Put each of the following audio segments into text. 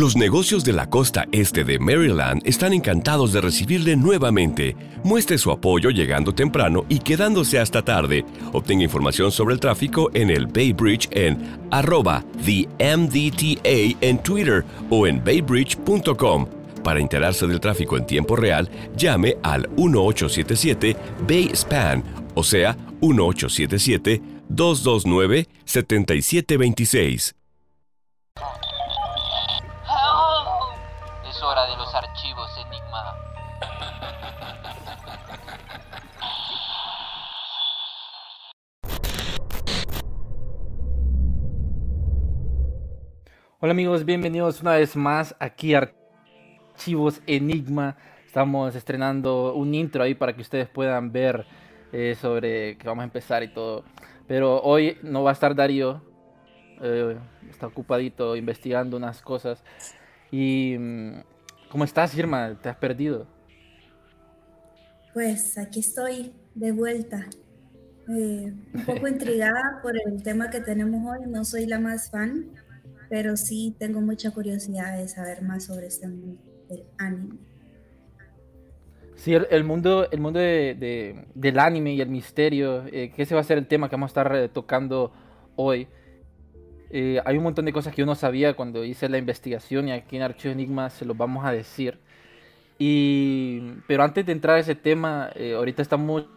Los negocios de la costa este de Maryland están encantados de recibirle nuevamente. Muestre su apoyo llegando temprano y quedándose hasta tarde. Obtenga información sobre el tráfico en el Bay Bridge en @TheMDTA en Twitter o en baybridge.com. Para enterarse del tráfico en tiempo real, llame al 1877-BAY-SPAN, o sea, 1877-229-7726. Oh, es hora de los archivos Enigma. Hola amigos, bienvenidos una vez más aquí a Archivos Enigma. Estamos estrenando un intro ahí para que ustedes puedan ver sobre que vamos a empezar y todo. Pero hoy no va a estar Darío, está ocupadito investigando unas cosas. Y ¿cómo estás, Irma? ¿Te has perdido? Pues aquí estoy de vuelta, un poco intrigada por el tema que tenemos hoy. No soy la más fan, pero sí tengo mucha curiosidad de saber más sobre este mundo del anime. Sí, el mundo del anime y el misterio, que ese va a ser el tema que vamos a estar tocando hoy. Hay un montón de cosas que yo no sabía cuando hice la investigación y aquí en Archivos Enigma se los vamos a decir. Pero antes de entrar a ese tema, ahorita está mucho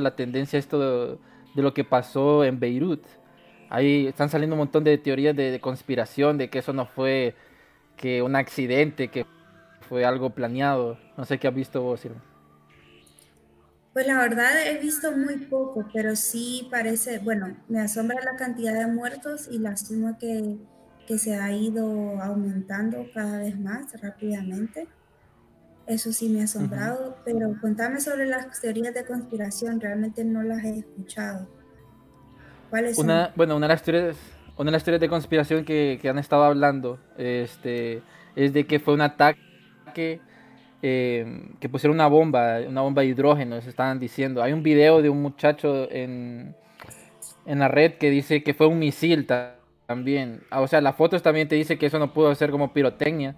la tendencia esto de lo que pasó en Beirut. Ahí están saliendo un montón de teorías de conspiración, de que eso no fue que un accidente, que fue algo planeado. No sé qué has visto vos, Irma. Pues la verdad he visto muy poco, pero sí parece, bueno, me asombra la cantidad de muertos y la suma que se ha ido aumentando cada vez más rápidamente. Eso sí me ha asombrado, uh-huh. Pero contame sobre las teorías de conspiración, realmente no las he escuchado. Una de las teorías de conspiración que han estado hablando es de que fue un ataque, que pusieron una bomba de hidrógeno, se estaban diciendo. Hay un video de un muchacho en la red que dice que fue un misil también. O sea, las fotos también te dicen que eso no pudo ser como pirotecnia,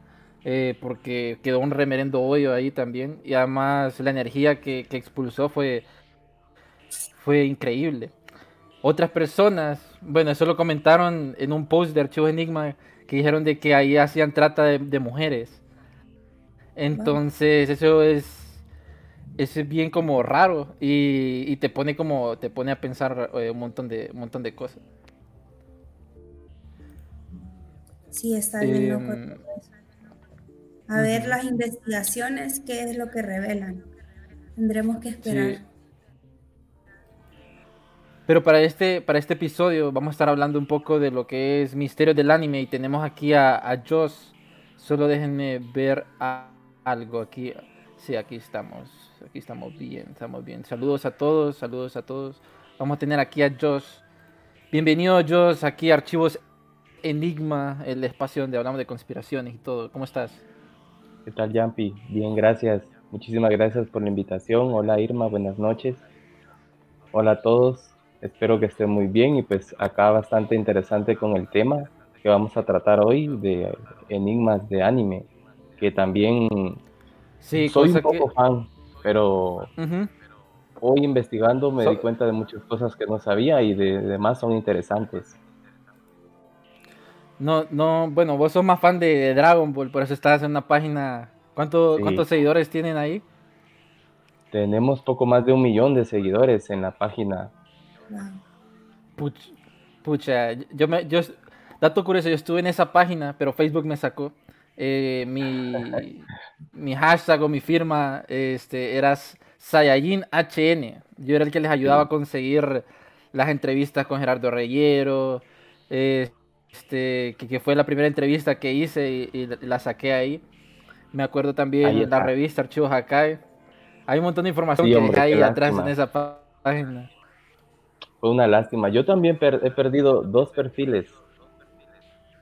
porque quedó un remerendo hoyo ahí también. Y además la energía que expulsó fue increíble. Otras personas, bueno, eso lo comentaron en un post de Archivos Enigma, que dijeron de que ahí hacían trata de mujeres. Entonces, eso es bien como raro y te pone a pensar un montón de cosas. Sí, está bien loco. A ver las investigaciones, qué es lo que revelan. Tendremos que esperar. Sí. Pero para este episodio vamos a estar hablando un poco de lo que es misterios del anime y tenemos aquí a Joss. Solo déjenme ver algo aquí. Sí, aquí estamos bien. Saludos a todos. Vamos a tener aquí a Joss. Bienvenido, Joss, aquí a Archivos Enigma, el espacio donde hablamos de conspiraciones y todo. ¿Cómo estás? ¿Qué tal, Yampi? Bien, gracias. Muchísimas gracias por la invitación. Hola, Irma, buenas noches. Hola a todos. Espero que estén muy bien y pues acá bastante interesante con el tema que vamos a tratar hoy de enigmas de anime, que también sí, soy un poco fan, pero uh-huh. Hoy investigando me di cuenta de muchas cosas que no sabía y demás son interesantes. No, bueno, vos sos más fan de Dragon Ball, por eso estás en una página. ¿Cuántos seguidores tienen ahí? Tenemos poco más de 1,000,000 de seguidores en la página. Pucha, dato curioso, yo estuve en esa página, pero Facebook me sacó. Mi hashtag o mi firma era Saiyajin HN. Yo era el que les ayudaba a conseguir las entrevistas con Gerardo Reyero, que fue la primera entrevista que hice y la saqué ahí. Me acuerdo también de la revista Archivos Hakai. Hay un montón de información que hay atrás en esa página. Fue una lástima. Yo también he perdido 2 perfiles.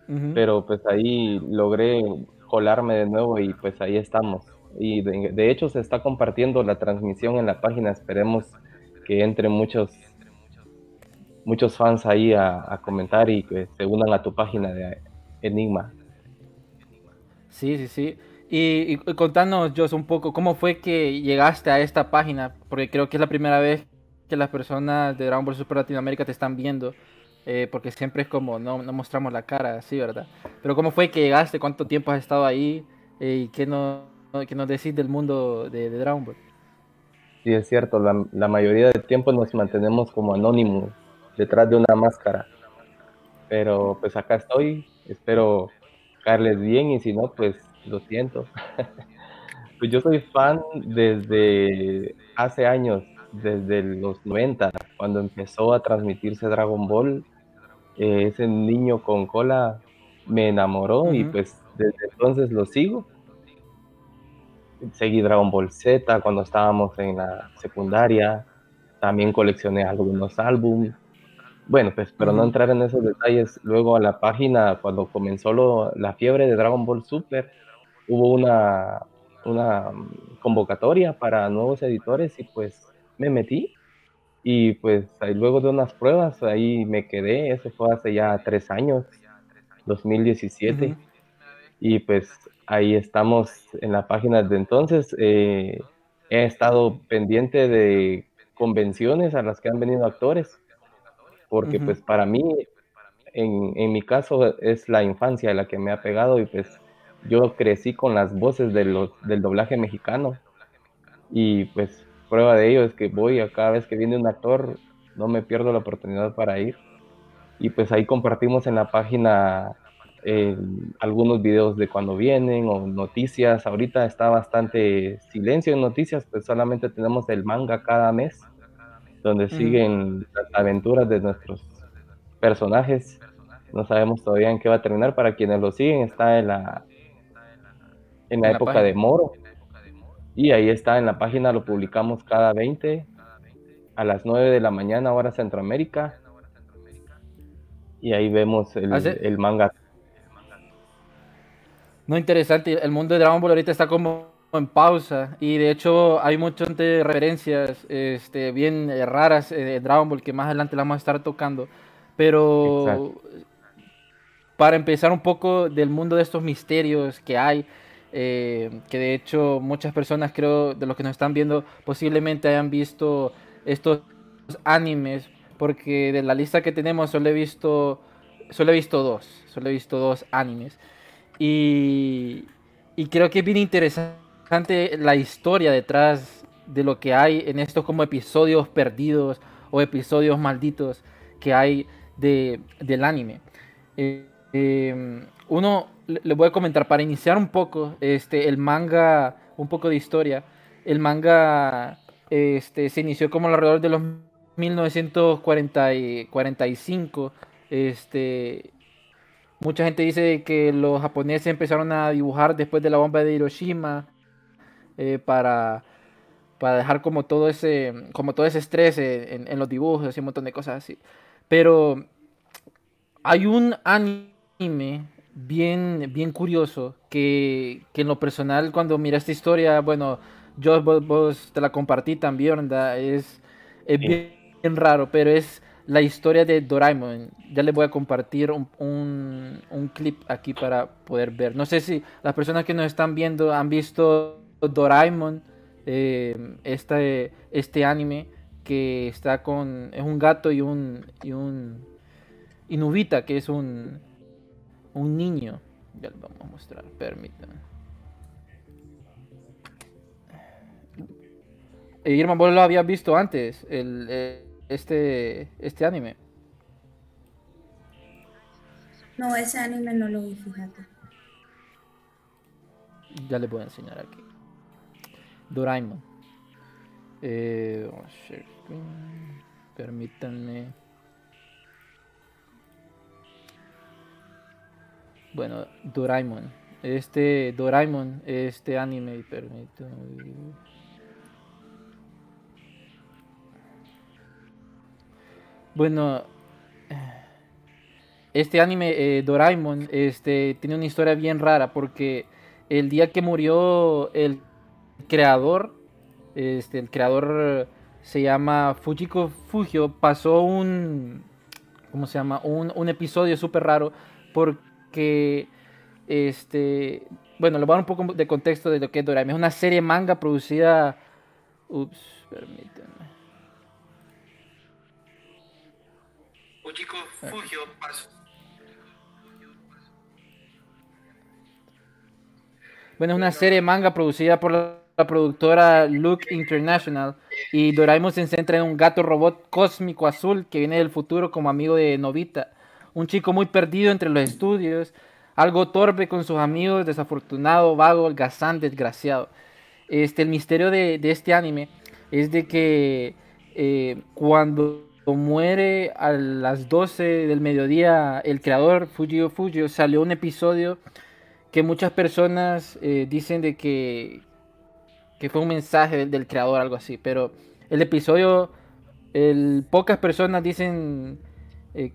Uh-huh. Pero pues ahí logré colarme de nuevo y pues ahí estamos. Y de hecho se está compartiendo la transmisión en la página. Esperemos que entren muchos fans ahí a comentar y que se unan a tu página de Enigma. Sí. Y contanos, Joss, un poco, ¿cómo fue que llegaste a esta página? Porque creo que es la primera vez que las personas de Dragon Ball Super Latinoamérica te están viendo. Porque siempre es como, no mostramos la cara, sí, ¿verdad? Pero ¿cómo fue que llegaste? ¿Cuánto tiempo has estado ahí? ¿Y qué nos decís del mundo de Dragon Ball? Sí, es cierto, la mayoría del tiempo nos mantenemos como anónimos, detrás de una máscara. Pero pues acá estoy, espero caerles bien y si no, pues lo siento. Pues yo soy fan desde hace años, desde los 90, cuando empezó a transmitirse Dragon Ball. Ese niño con cola me enamoró y pues desde entonces lo sigo. Seguí Dragon Ball Z cuando estábamos en la secundaria, también coleccioné algunos álbumes. Bueno, pues, pero no entrar en esos detalles. Luego a la página, cuando comenzó la fiebre de Dragon Ball Super, hubo una convocatoria para nuevos editores y pues me metí. Y pues ahí, luego de unas pruebas, ahí me quedé. Eso fue hace ya 3 años, 2017. Y pues ahí estamos en la página de entonces. He estado pendiente de convenciones a las que han venido actores. Porque pues para mí, en mi caso, es la infancia la que me ha pegado y pues yo crecí con las voces del doblaje mexicano y pues prueba de ello es que voy a cada vez que viene un actor, no me pierdo la oportunidad para ir. Y pues ahí compartimos en la página algunos videos de cuando vienen o noticias. Ahorita está bastante silencio en noticias, pues solamente tenemos el manga cada mes, donde siguen las aventuras de nuestros personajes. No sabemos todavía en qué va a terminar. Para quienes lo siguen, está en la época de Moro. Y ahí está en la página, lo publicamos cada 20, a las 9 de la mañana, hora Centroamérica. Y ahí vemos el manga. No, interesante. El mundo de Dragon Ball ahorita está como en pausa y de hecho hay muchas referencias bien raras de Dragon Ball que más adelante las vamos a estar tocando, pero exacto. Para empezar un poco del mundo de estos misterios que hay, que de hecho muchas personas, creo, de los que nos están viendo posiblemente hayan visto estos animes, porque de la lista que tenemos solo he visto dos animes y creo que es bien interesante la historia detrás de lo que hay en estos como episodios perdidos o episodios malditos que hay del anime. Uno, le voy a comentar, para iniciar un poco el manga, un poco de historia. El manga se inició como alrededor de los 1945. Mucha gente dice que los japoneses empezaron a dibujar después de la bomba de Hiroshima. Para dejar como todo ese estrés en los dibujos y un montón de cosas así. Pero hay un anime bien curioso que en lo personal, cuando miré esta historia, bueno, yo vos te la compartí también, ¿verdad? Es bien raro, pero es la historia de Doraemon. Ya les voy a compartir un clip aquí para poder ver. No sé si las personas que nos están viendo han visto Doraemon, este anime que está con, es un gato y Nobita, que es un niño. Ya lo vamos a mostrar, permítanme. Irma, vos lo habías visto antes, este anime. No, ese anime no lo vi, fíjate. Ya les voy a enseñar aquí. Doraemon. Permítanme. Bueno, Doraemon. Este anime, permítanme. Bueno, este anime, Doraemon, tiene una historia bien rara porque el día que murió el creador, el creador se llama Fujiko Fujio, pasó un episodio súper raro porque Bueno, les voy a dar un poco de contexto de lo que es Doraemon. Es una serie manga producida... Ups, permítanme. Fujiko Fujio paso. Bueno, es una serie manga producida por la productora Look International, y Doraemon se centra en un gato robot cósmico azul que viene del futuro como amigo de Nobita, un chico muy perdido entre los estudios, algo torpe con sus amigos, desafortunado, vago, holgazán, desgraciado. El misterio de este anime es de que cuando muere a las 12 del mediodía el creador Fujiko Fujio, salió un episodio que muchas personas dicen de que fue un mensaje del creador, algo así, pero el episodio, pocas personas dicen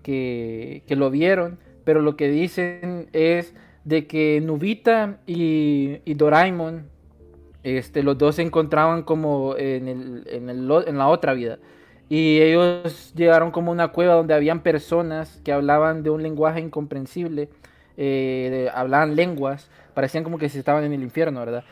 que lo vieron, pero lo que dicen es de que Nobita y Doraemon, los dos se encontraban como en la otra vida, y ellos llegaron como a una cueva donde habían personas que hablaban de un lenguaje incomprensible, hablaban lenguas, parecían como que se estaban en el infierno, ¿verdad?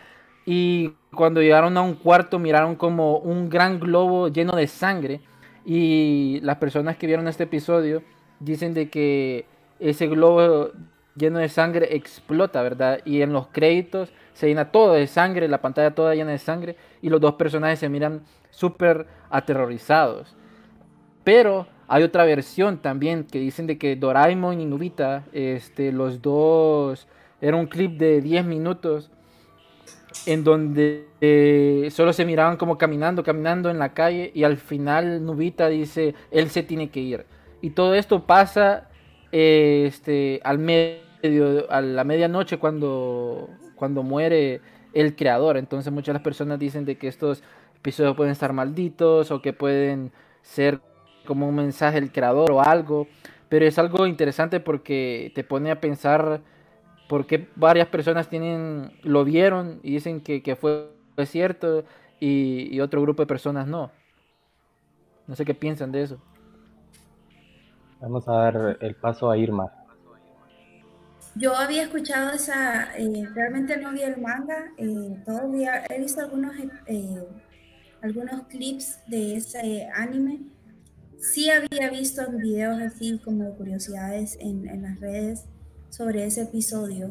Y cuando llegaron a un cuarto miraron como un gran globo lleno de sangre, y las personas que vieron este episodio dicen de que ese globo lleno de sangre explota, ¿verdad? Y en los créditos se llena todo de sangre, la pantalla toda llena de sangre, y los dos personajes se miran súper aterrorizados. Pero hay otra versión también que dicen de que Doraemon y Nobita, los dos, era un clip de 10 minutos en donde solo se miraban como caminando en la calle, y al final Nobita dice, él se tiene que ir. Y todo esto pasa a la medianoche cuando muere el creador. Entonces muchas de las personas dicen de que estos episodios pueden estar malditos o que pueden ser como un mensaje del creador o algo, pero es algo interesante porque te pone a pensar por qué varias personas lo vieron y dicen que fue cierto y otro grupo de personas no. No sé qué piensan de eso. Vamos a dar el paso a Irma. Yo había escuchado esa, realmente no vi el manga, todavía he visto algunos clips de ese anime. Sí había visto videos así como de curiosidades en las redes sobre ese episodio,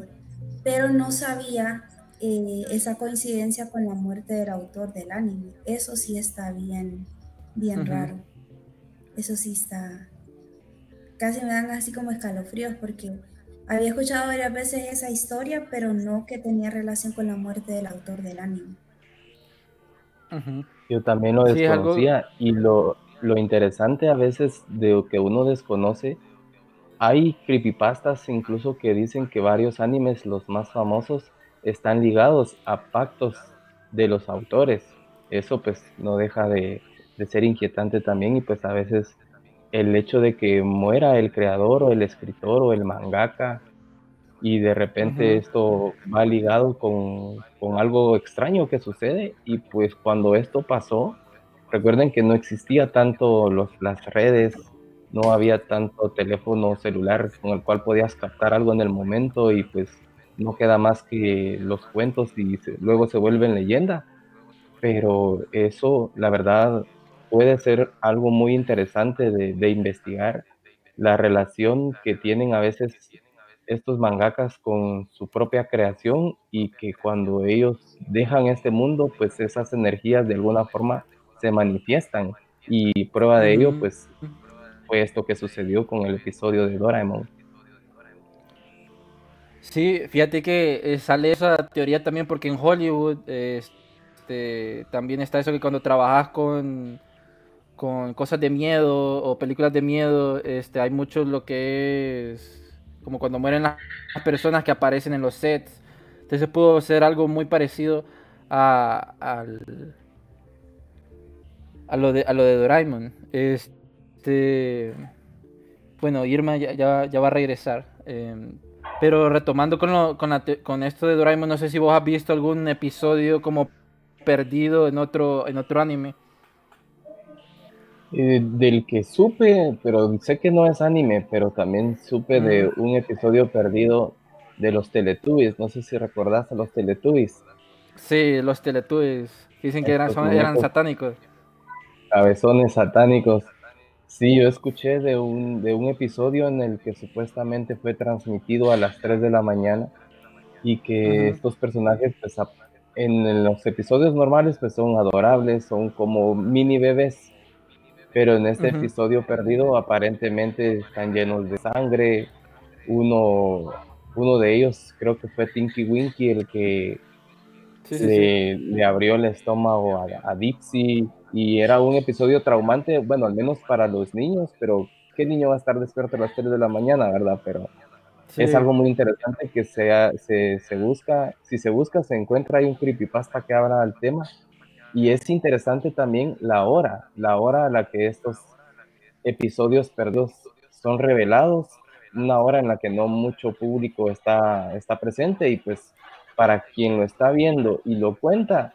pero no sabía esa coincidencia con la muerte del autor del anime. Eso sí está bien raro. Eso sí está... Casi me dan así como escalofríos porque había escuchado varias veces esa historia, pero no que tenía relación con la muerte del autor del anime. Yo también lo desconocía, sí, y lo interesante a veces de lo que uno desconoce, hay creepypastas incluso que dicen que varios animes, los más famosos, están ligados a pactos de los autores. Eso pues no deja de ser inquietante también, y pues a veces... el hecho de que muera el creador o el escritor o el mangaka y de repente esto va ligado con algo extraño que sucede. Y pues cuando esto pasó, recuerden que no existía tanto las redes, no había tanto teléfono celular con el cual podías captar algo en el momento, y pues no queda más que los cuentos y luego se vuelven leyenda. Pero eso, la verdad, puede ser algo muy interesante de investigar, la relación que tienen a veces estos mangakas con su propia creación, y que cuando ellos dejan este mundo, pues esas energías de alguna forma se manifiestan, y prueba de ello pues fue esto que sucedió con el episodio de Doraemon. Sí, fíjate que sale esa teoría también porque en Hollywood también está eso, que cuando trabajas con cosas de miedo o películas de miedo, hay mucho lo que es como cuando mueren las personas que aparecen en los sets. Entonces pudo ser algo muy parecido a lo de Doraemon. Bueno, Irma ya va a regresar, pero retomando con esto de Doraemon, no sé si vos has visto algún episodio como perdido en otro anime. Del que supe, pero sé que no es anime, pero también supe de un episodio perdido de los Teletubbies. No sé si recordás a los Teletubbies. Sí, los Teletubbies. Dicen que eran satánicos. Cabezones satánicos. Sí, yo escuché de un episodio en el que supuestamente fue transmitido a las 3 de la mañana y que estos personajes, pues, en los episodios normales, pues, son adorables, son como mini bebés, pero en este episodio perdido aparentemente están llenos de sangre. Uno de ellos, creo que fue Tinky Winky, el que le abrió el estómago a Dipsy, y era un episodio traumante, bueno, al menos para los niños, pero ¿qué niño va a estar despierto a las 3 de la mañana, verdad? Pero es algo muy interesante que se busca, si se busca, se encuentra. Hay un creepypasta que habla del tema, y es interesante también la hora a la que estos episodios perdidos son revelados, una hora en la que no mucho público está presente, y pues para quien lo está viendo y lo cuenta,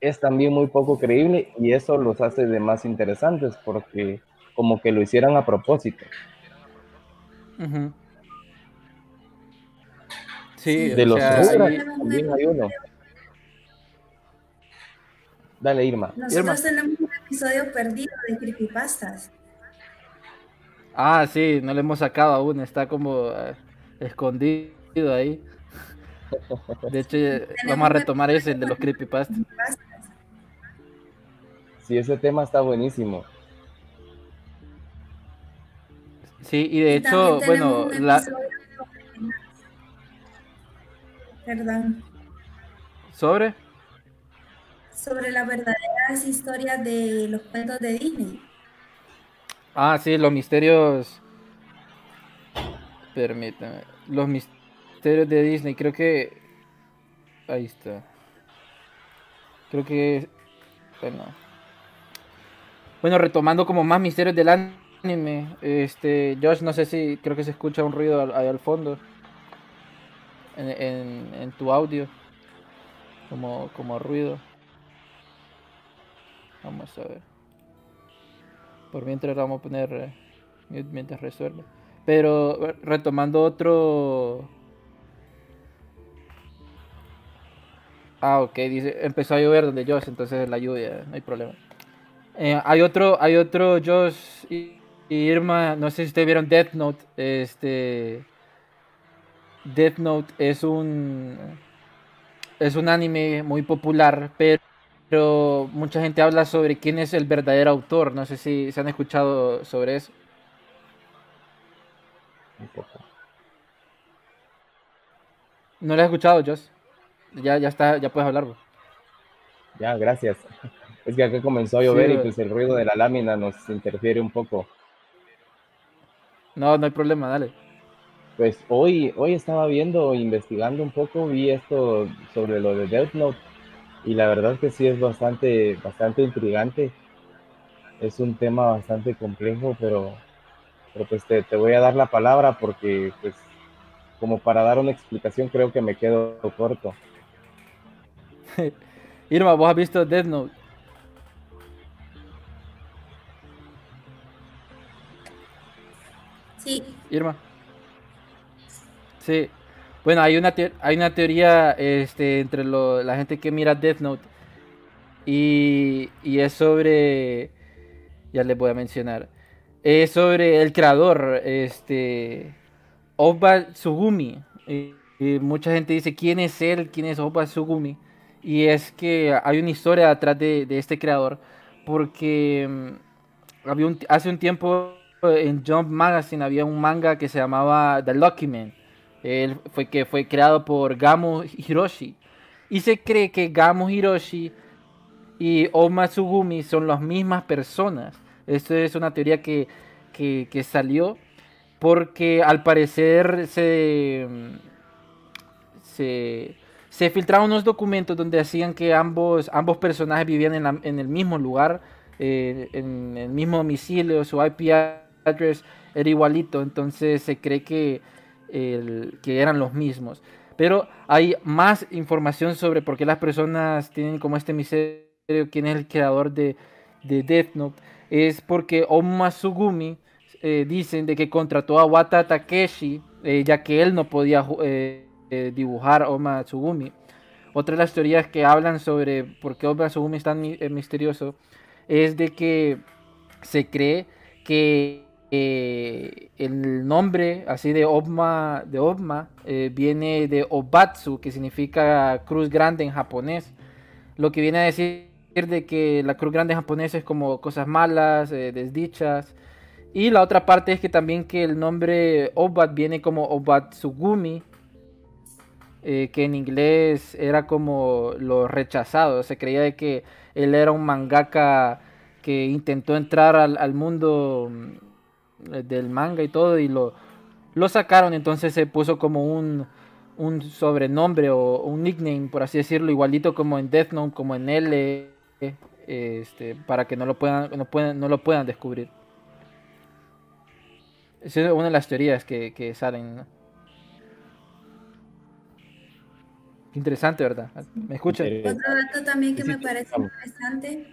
es también muy poco creíble, y eso los hace de más interesantes, porque como que lo hicieran a propósito. Sí, de los también hay uno. Dale, Irma. Nosotros tenemos un episodio perdido de creepypastas. Ah, sí, no lo hemos sacado aún, está como escondido ahí. De hecho, vamos a retomar ese, el de los creepypastas. Sí, ese tema está buenísimo. Sí, y de hecho, bueno, Perdón. Sobre las verdaderas historias de los cuentos de Disney. Ah, sí, los misterios. Permítame. Los misterios de Disney, creo que. Ahí está. Creo que. Bueno, retomando como más misterios del anime. Josh, no sé si. Creo que se escucha un ruido ahí al fondo. En tu audio. Como ruido. Vamos a ver. Por mientras vamos a poner mientras resuelve. Pero retomando otro. Ah, ok, dice, empezó a llover donde Joss, entonces la lluvia, no hay problema. Hay otro Joss y Irma, no sé si ustedes vieron Death Note. Death Note es un anime muy popular, pero mucha gente habla sobre quién es el verdadero autor. No sé si se han escuchado sobre eso. Un poco. ¿No lo has escuchado, Joss? Ya puedes hablar, bro. Ya, gracias. Es que acá comenzó a llover, sí, y pues el ruido de la lámina nos interfiere un poco. No hay problema, dale. Pues hoy estaba investigando un poco, vi esto sobre lo de Death Note. Y la verdad que sí es bastante intrigante. Es un tema bastante complejo, pero pues te voy a dar la palabra, porque pues como para dar una explicación creo que me quedo corto. Irma, ¿vos has visto Death Note? Sí. Irma. Sí. Bueno, hay una teoría entre la gente que mira Death Note, y es sobre, ya les voy a mencionar, es sobre el creador, Oba Tsugumi. Y mucha gente dice, ¿quién es él? ¿Quién es Oba Tsugumi? Y es que hay una historia detrás de este creador, porque hace un tiempo en Jump Magazine había un manga que se llamaba The Lucky Man. Él fue creado por Gamō Hiroshi, y se cree que Gamō Hiroshi y Oba Tsugumi son las mismas personas. Esto es una teoría que salió porque al parecer se filtraron unos documentos donde hacían que ambos personajes vivían en el mismo lugar, en el mismo domicilio. Su IP address era igualito, entonces se cree que eran los mismos. Pero hay más información sobre por qué las personas tienen como este misterio, quién es el creador de Death Note. Es porque Oba Tsugumi dicen de que contrató a Wata Takeshi, ya que él no podía dibujar Oba Tsugumi. Otra de las teorías que hablan sobre por qué Oba Tsugumi es tan misterioso es de que se cree que el nombre así de Obma, viene de Obatsu, que significa cruz grande en japonés, lo que viene a decir de que la cruz grande en japonés es como cosas malas, desdichas. Y la otra parte es que también que el nombre Obat viene como Oba Tsugumi, que en inglés era como lo rechazado. Se creía de que él era un mangaka que intentó entrar al mundo del manga y todo, y lo sacaron. Entonces se puso como un sobrenombre o un nickname, por así decirlo, igualito como en Death Note, como en L, para que no lo puedan descubrir. Esa es una de las teorías que salen. Interesante, ¿verdad? ¿Me escuchan? Otro dato también que me parece interesante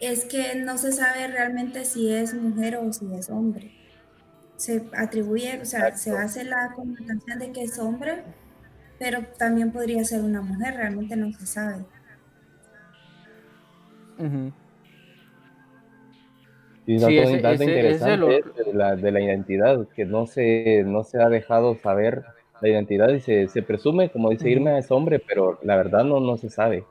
es que no se sabe realmente si es mujer o si es hombre. Se atribuye, o sea, se hace la connotación de que es hombre, pero también podría ser una mujer, realmente no se sabe. Uh-huh. Y sí, ese, dato interesante de la identidad, que no se ha dejado saber la identidad y se presume, como dice Irma, es hombre, pero la verdad no se sabe.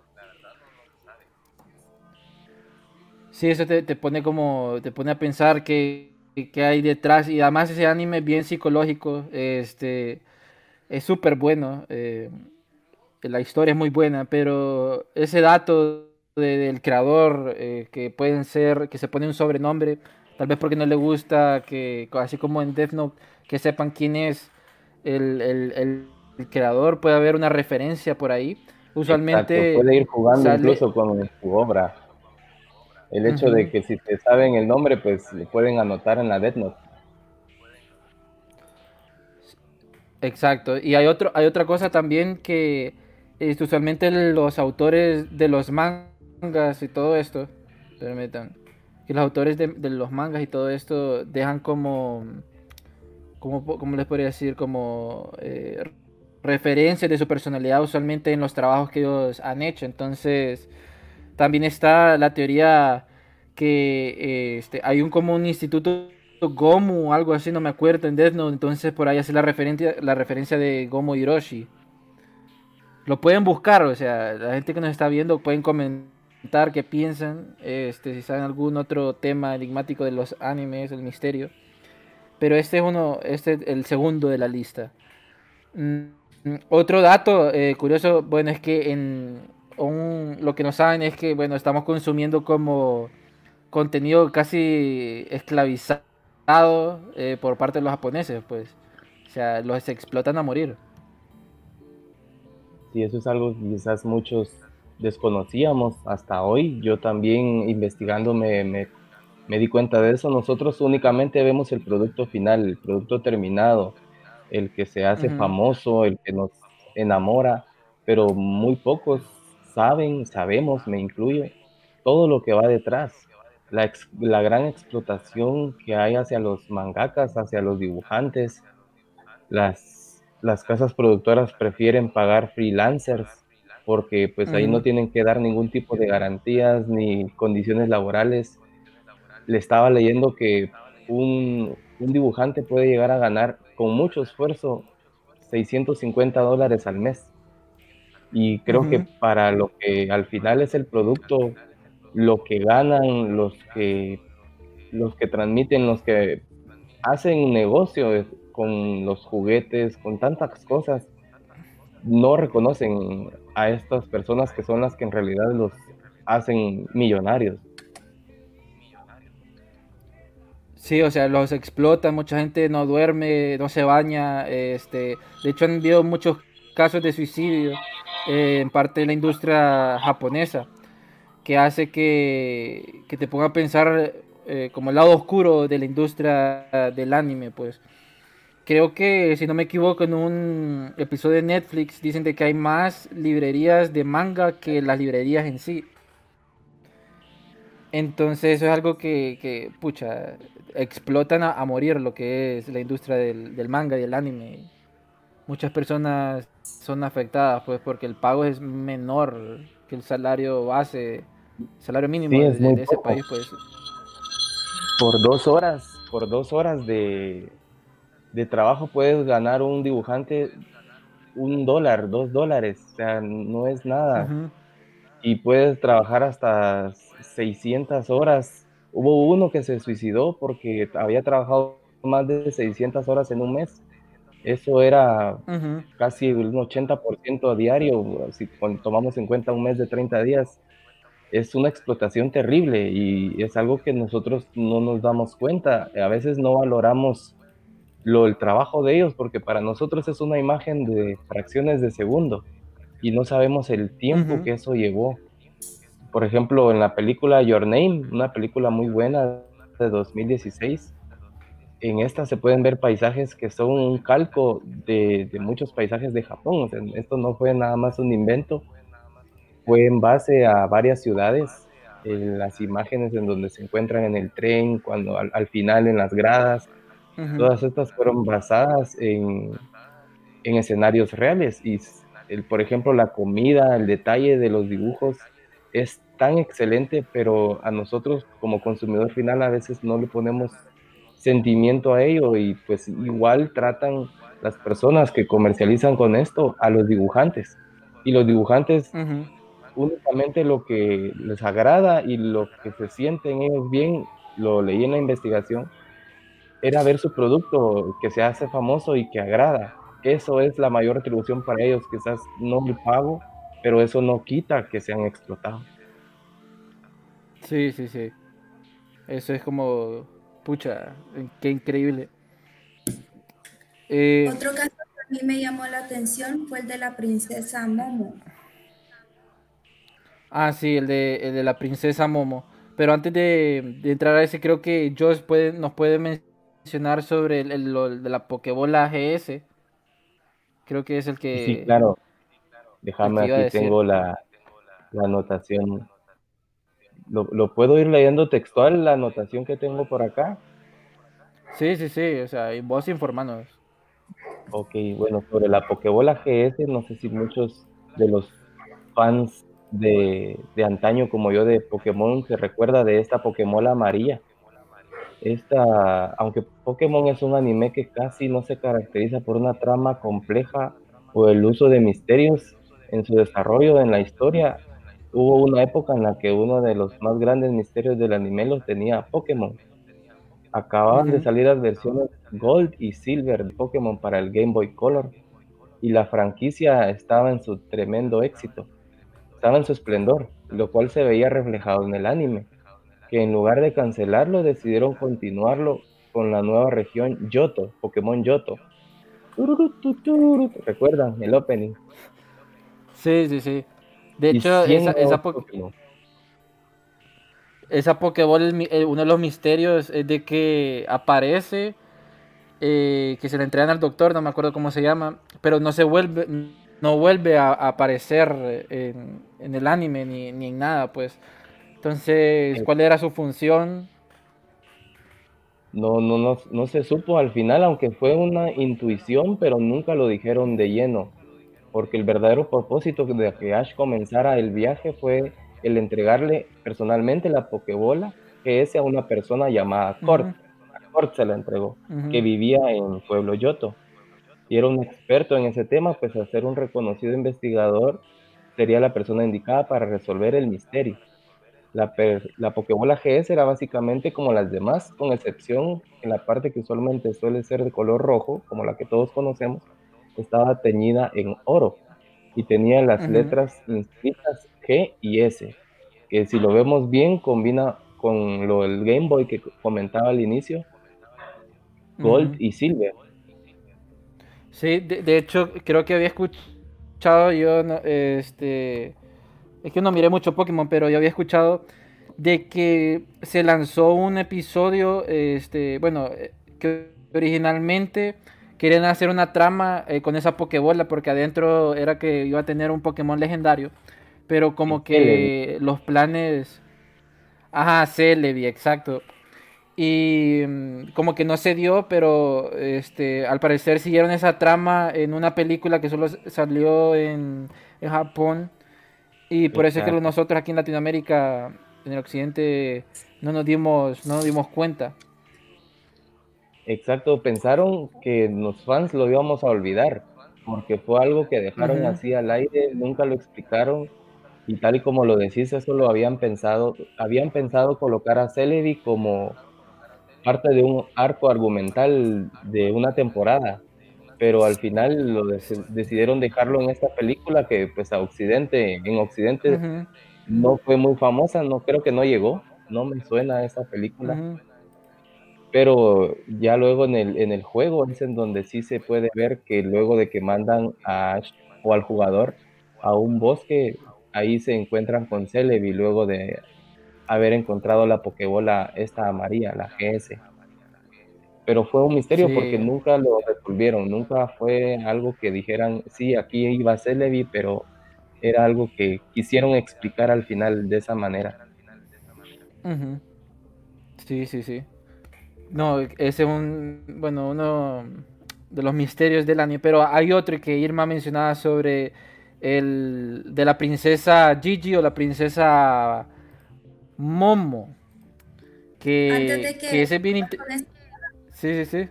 Sí, eso te pone a pensar que hay detrás, y además ese anime es bien psicológico, es súper bueno, la historia es muy buena, pero ese dato del creador, que se pone un sobrenombre, tal vez porque no le gusta que, así como en Death Note, que sepan quién es el creador, puede haber una referencia por ahí, usualmente. Exacto, puede ir jugando incluso con su obra. El hecho de que si te saben el nombre, pues lo pueden anotar en la Death Note. Exacto. Y hay otra cosa también que usualmente los autores de los mangas y todo esto, dejan como les podría decir, como referencias de su personalidad usualmente en los trabajos que ellos han hecho. Entonces también está la teoría que hay como un instituto Gomu, algo así, no me acuerdo, en Death Note. Entonces por ahí hace la referencia de Gamō Hiroshi. Lo pueden buscar, o sea, la gente que nos está viendo pueden comentar qué piensan, si saben algún otro tema enigmático de los animes, el misterio. Pero este es el segundo de la lista. Otro dato curioso, bueno, es que lo que no saben es que, bueno, estamos consumiendo como contenido casi esclavizado por parte de los japoneses, pues. O sea, los explotan a morir. Sí, eso es algo que quizás muchos desconocíamos hasta hoy. Yo también, investigando, me di cuenta de eso. Nosotros únicamente vemos el producto final, el producto terminado, el que se hace famoso, el que nos enamora, pero muy pocos sabemos, me incluye, todo lo que va detrás, la gran explotación que hay hacia los mangakas, hacia los dibujantes. Las casas productoras prefieren pagar freelancers porque pues ahí no tienen que dar ningún tipo de garantías ni condiciones laborales. Le estaba leyendo que un dibujante puede llegar a ganar con mucho esfuerzo $650 al mes. Y creo que para lo que al final es el producto, lo que ganan los que transmiten, los que hacen negocios con los juguetes, con tantas cosas, no reconocen a estas personas que son las que en realidad los hacen millonarios. Sí, o sea, los explotan, mucha gente no duerme, no se baña, de hecho han habido muchos casos de suicidio. En parte de la industria japonesa, que hace que te ponga a pensar como el lado oscuro de la industria del anime, pues. Creo que, si no me equivoco, en un episodio de Netflix dicen de que hay más librerías de manga que las librerías en sí. Entonces eso es algo que pucha, explotan a morir lo que es la industria del manga y del anime. Muchas personas son afectadas pues porque el pago es menor que el salario base, salario mínimo sí, es de ese país pues. Por dos horas de trabajo puedes ganar un dibujante $1, $2, o sea, no es nada. Uh-huh. Y puedes trabajar hasta 600 horas. Hubo uno que se suicidó porque había trabajado más de 600 horas en un mes. Eso era uh-huh. casi un 80% diario, si tomamos en cuenta un mes de 30 días. Es una explotación terrible y es algo que nosotros no nos damos cuenta. A veces no valoramos el trabajo de ellos porque para nosotros es una imagen de fracciones de segundo y no sabemos el tiempo uh-huh. que eso llevó. Por ejemplo, en la película Your Name, una película muy buena de 2016, en esta se pueden ver paisajes que son un calco de muchos paisajes de Japón. O sea, esto no fue nada más un invento, fue en base a varias ciudades, las imágenes en donde se encuentran en el tren, cuando al final en las gradas, uh-huh. todas estas fueron basadas en escenarios reales y por ejemplo la comida, el detalle de los dibujos es tan excelente, pero a nosotros como consumidor final a veces no le ponemos sentimiento a ello y pues igual tratan las personas que comercializan con esto a los dibujantes y los dibujantes uh-huh. únicamente lo que les agrada y lo que se sienten ellos bien, lo leí en la investigación, era ver su producto que se hace famoso y que agrada. Eso es la mayor atribución para ellos, quizás no el pago, pero eso no quita que sean explotados. Sí, sí, sí. Eso es como, pucha, qué increíble. Otro caso que a mí me llamó la atención fue el de la princesa Momo. Ah, sí, el de la princesa Momo. Pero antes de entrar a ese, creo que Joss nos puede mencionar sobre lo de la Pokébola GS. Creo que es el que... Sí, claro. Déjame, aquí tengo la anotación. ¿Lo puedo ir leyendo textual, la anotación que tengo por acá? Sí, o sea, vos informándonos. Ok, bueno, sobre la Pokébola GS, no sé si muchos de los fans de antaño como yo de Pokémon se recuerda de esta Pokébola amarilla. Aunque Pokémon es un anime que casi no se caracteriza por una trama compleja o el uso de misterios en su desarrollo en la historia, hubo una época en la que uno de los más grandes misterios del anime los tenía Pokémon. Acababan de salir las versiones Gold y Silver de Pokémon para el Game Boy Color y la franquicia estaba en su tremendo éxito, estaba en su esplendor, lo cual se veía reflejado en el anime, que en lugar de cancelarlo decidieron continuarlo con la nueva región Johto, Pokémon Johto. ¿Recuerdan el opening? Sí. De hecho, esa Pokébola, uno de los misterios es de que aparece, que se la entregan al doctor, no me acuerdo cómo se llama, pero no vuelve a aparecer en el anime ni en nada, pues. Entonces, ¿cuál era su función? No se supo al final, aunque fue una intuición, pero nunca lo dijeron de lleno, porque el verdadero propósito de que Ash comenzara el viaje fue el entregarle personalmente la Pokébola GS a una persona llamada Cort. Uh-huh. A Cort se la entregó, uh-huh. que vivía en Pueblo Johto, y era un experto en ese tema, pues al ser un reconocido investigador sería la persona indicada para resolver el misterio. La Pokébola GS era básicamente como las demás, con excepción en la parte que usualmente suele ser de color rojo, como la que todos conocemos, estaba teñida en oro y tenía las uh-huh. letras inscritas G y S, que si lo vemos bien combina con el Game Boy que comentaba al inicio, Gold uh-huh. y Silver. Sí, de hecho creo que había escuchado yo, es que no miré mucho Pokémon, pero yo había escuchado de que se lanzó un episodio, que originalmente querían hacer una trama con esa Pokébola, porque adentro era que iba a tener un Pokémon legendario, pero como que los planes... Ajá, Celebi, exacto. Y como que no se dio, pero al parecer siguieron esa trama en una película que solo salió en Japón. Y por eso es que nosotros aquí en Latinoamérica, en el occidente, no nos dimos cuenta. Exacto, pensaron que los fans lo íbamos a olvidar, porque fue algo que dejaron así al aire, nunca lo explicaron. Y tal y como lo decís, eso lo habían pensado colocar a Celebi como parte de un arco argumental de una temporada, pero al final lo decidieron dejarlo en esta película que pues en Occidente no fue muy famosa, no creo que no llegó, no me suena esa película, pero ya luego en el juego es en donde sí se puede ver que luego de que mandan a Ash o al jugador a un bosque, ahí se encuentran con Celebi luego de haber encontrado la Pokébola esta amarilla, la GS. Pero fue un misterio porque nunca lo resolvieron, nunca fue algo que dijeran, sí, aquí iba Celebi, pero era algo que quisieron explicar al final de esa manera. Sí, sí, sí. No, ese es uno de los misterios del anime, pero hay otro que Irma mencionaba sobre de la princesa Gigi o la princesa Momo, que ese es bien interesante. Sí, sí,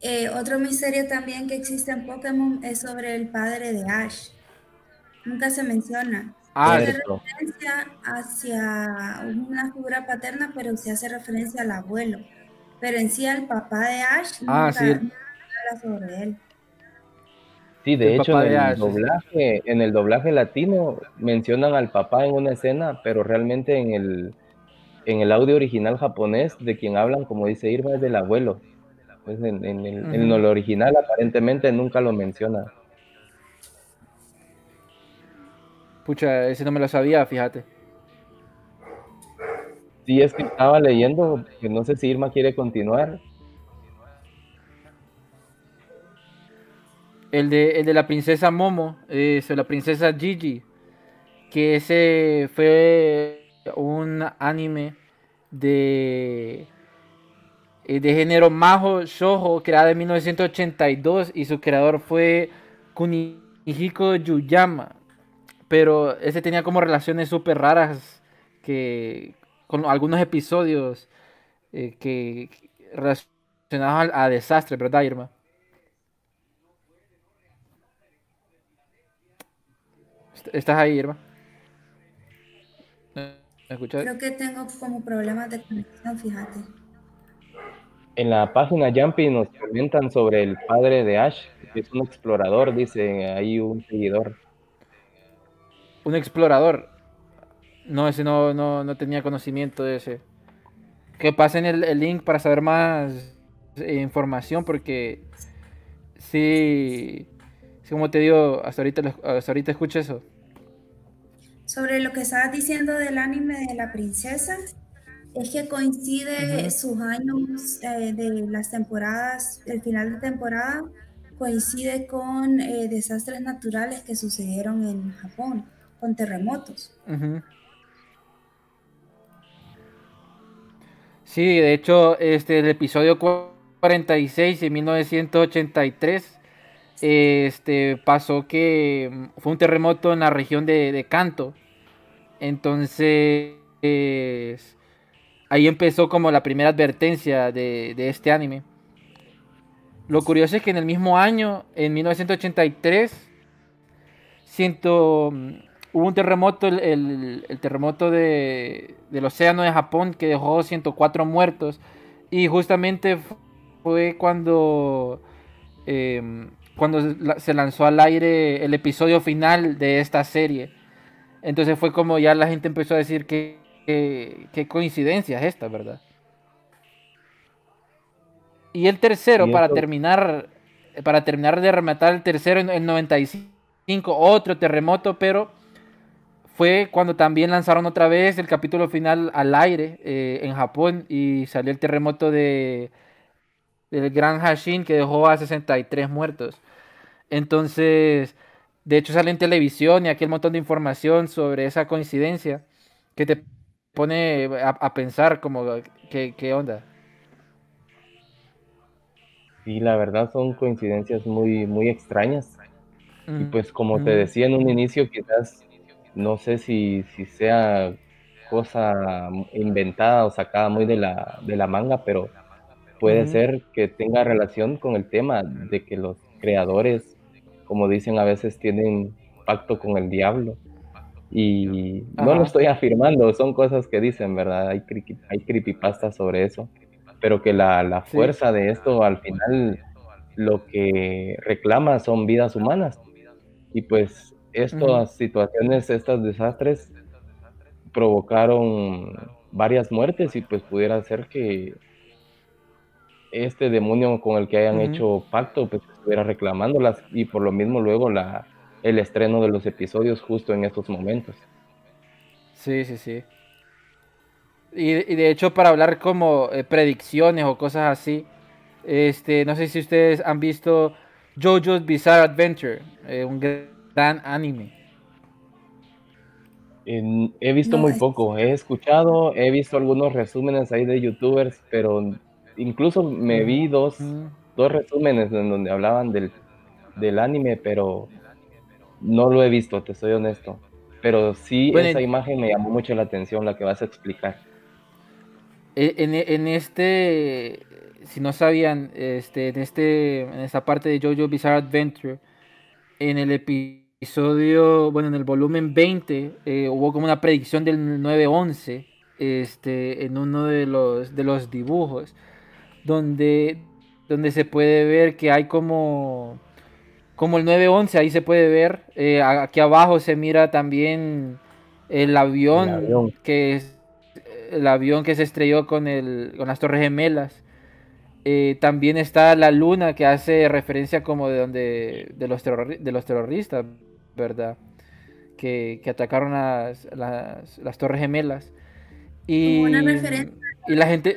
sí. Otro misterio también que existe en Pokémon es sobre el padre de Ash. Nunca se menciona. Se hace referencia hacia una figura paterna, pero se hace referencia al abuelo. Pero en sí al papá de Ash nunca habla sobre él. Sí, de hecho, en el doblaje latino mencionan al papá en una escena, pero realmente en el audio original japonés de quien hablan, como dice Irma, es del abuelo. Pues en el original aparentemente nunca lo menciona. Pucha, ese no me lo sabía, fíjate. Sí, es que estaba leyendo, que no sé si Irma quiere continuar. El de la princesa Momo, la princesa Gigi, que ese fue un anime de género Mahou Shoujo, creado en 1982, y su creador fue Kunihiko Yuyama. Pero ese tenía como relaciones súper raras con algunos episodios que relacionados a desastres, ¿verdad, Irma? ¿Estás ahí, Irma? ¿Me escuchas? Creo que tengo como problemas de conexión, fíjate. En la página Jumpy nos comentan sobre el padre de Ash, que es un explorador, dice ahí un seguidor. ¿Un explorador? No, ese no tenía conocimiento de ese. Que pasen el link para saber más información, porque sí, como te digo, hasta ahorita escuché eso. Sobre lo que estabas diciendo del anime de la princesa, es que coincide sus años de las temporadas, el final de temporada, coincide con desastres naturales que sucedieron en Japón, con terremotos. Sí, de hecho, el episodio 46 de 1983 pasó que fue un terremoto en la región de Kanto. Entonces ahí empezó como la primera advertencia de este anime. Lo curioso es que en el mismo año, en 1983, hubo un terremoto, el terremoto del océano de Japón, que dejó 104 muertos. Y justamente fue cuando se lanzó al aire el episodio final de esta serie. Entonces fue como ya la gente empezó a decir que coincidencia es esta, ¿verdad? Y el tercero, para terminar de rematar el tercero, en el 95, otro terremoto, pero fue cuando también lanzaron otra vez el capítulo final al aire en Japón, y salió el terremoto del Gran Hashim, que dejó a 63 muertos. Entonces, de hecho, sale en televisión y aquí hay un montón de información sobre esa coincidencia, que te pone a pensar como qué onda. Sí, la verdad son coincidencias muy, muy extrañas. Y pues como te decía en un inicio, quizás no sé si sea cosa inventada o sacada muy de la manga, pero puede ser que tenga relación con el tema de que los creadores, como dicen, a veces tienen pacto con el diablo. Y no lo estoy afirmando, son cosas que dicen, ¿verdad? Hay creepypastas sobre eso, pero que la fuerza de esto al final lo que reclama son vidas humanas. Y pues estas situaciones, estos desastres provocaron varias muertes y pues pudiera ser que este demonio con el que hayan hecho pacto pues estuviera reclamándolas, y por lo mismo luego el estreno de los episodios justo en estos momentos. Sí, sí, sí. Y de hecho, para hablar como predicciones o cosas así, no sé si ustedes han visto Jojo's Bizarre Adventure, un gran anime. He visto muy poco, he escuchado, he visto algunos resúmenes ahí de youtubers, pero incluso me vi dos resúmenes en donde hablaban del anime, pero no lo he visto, te soy honesto. Pero sí, bueno, esa imagen me llamó mucho la atención, la que vas a explicar. En si no sabían, en esta parte de JoJo's Bizarre Adventure, en el episodio, bueno, en el volumen 20, hubo como una predicción del 9/11, en uno de los dibujos, donde se puede ver que hay como el 9/11, ahí se puede ver, aquí abajo se mira también el avión. Que es el avión que se estrelló con las Torres Gemelas. También está la luna, que hace referencia como de los terroristas, ¿verdad? Que atacaron las Torres Gemelas. Y una referencia y la gente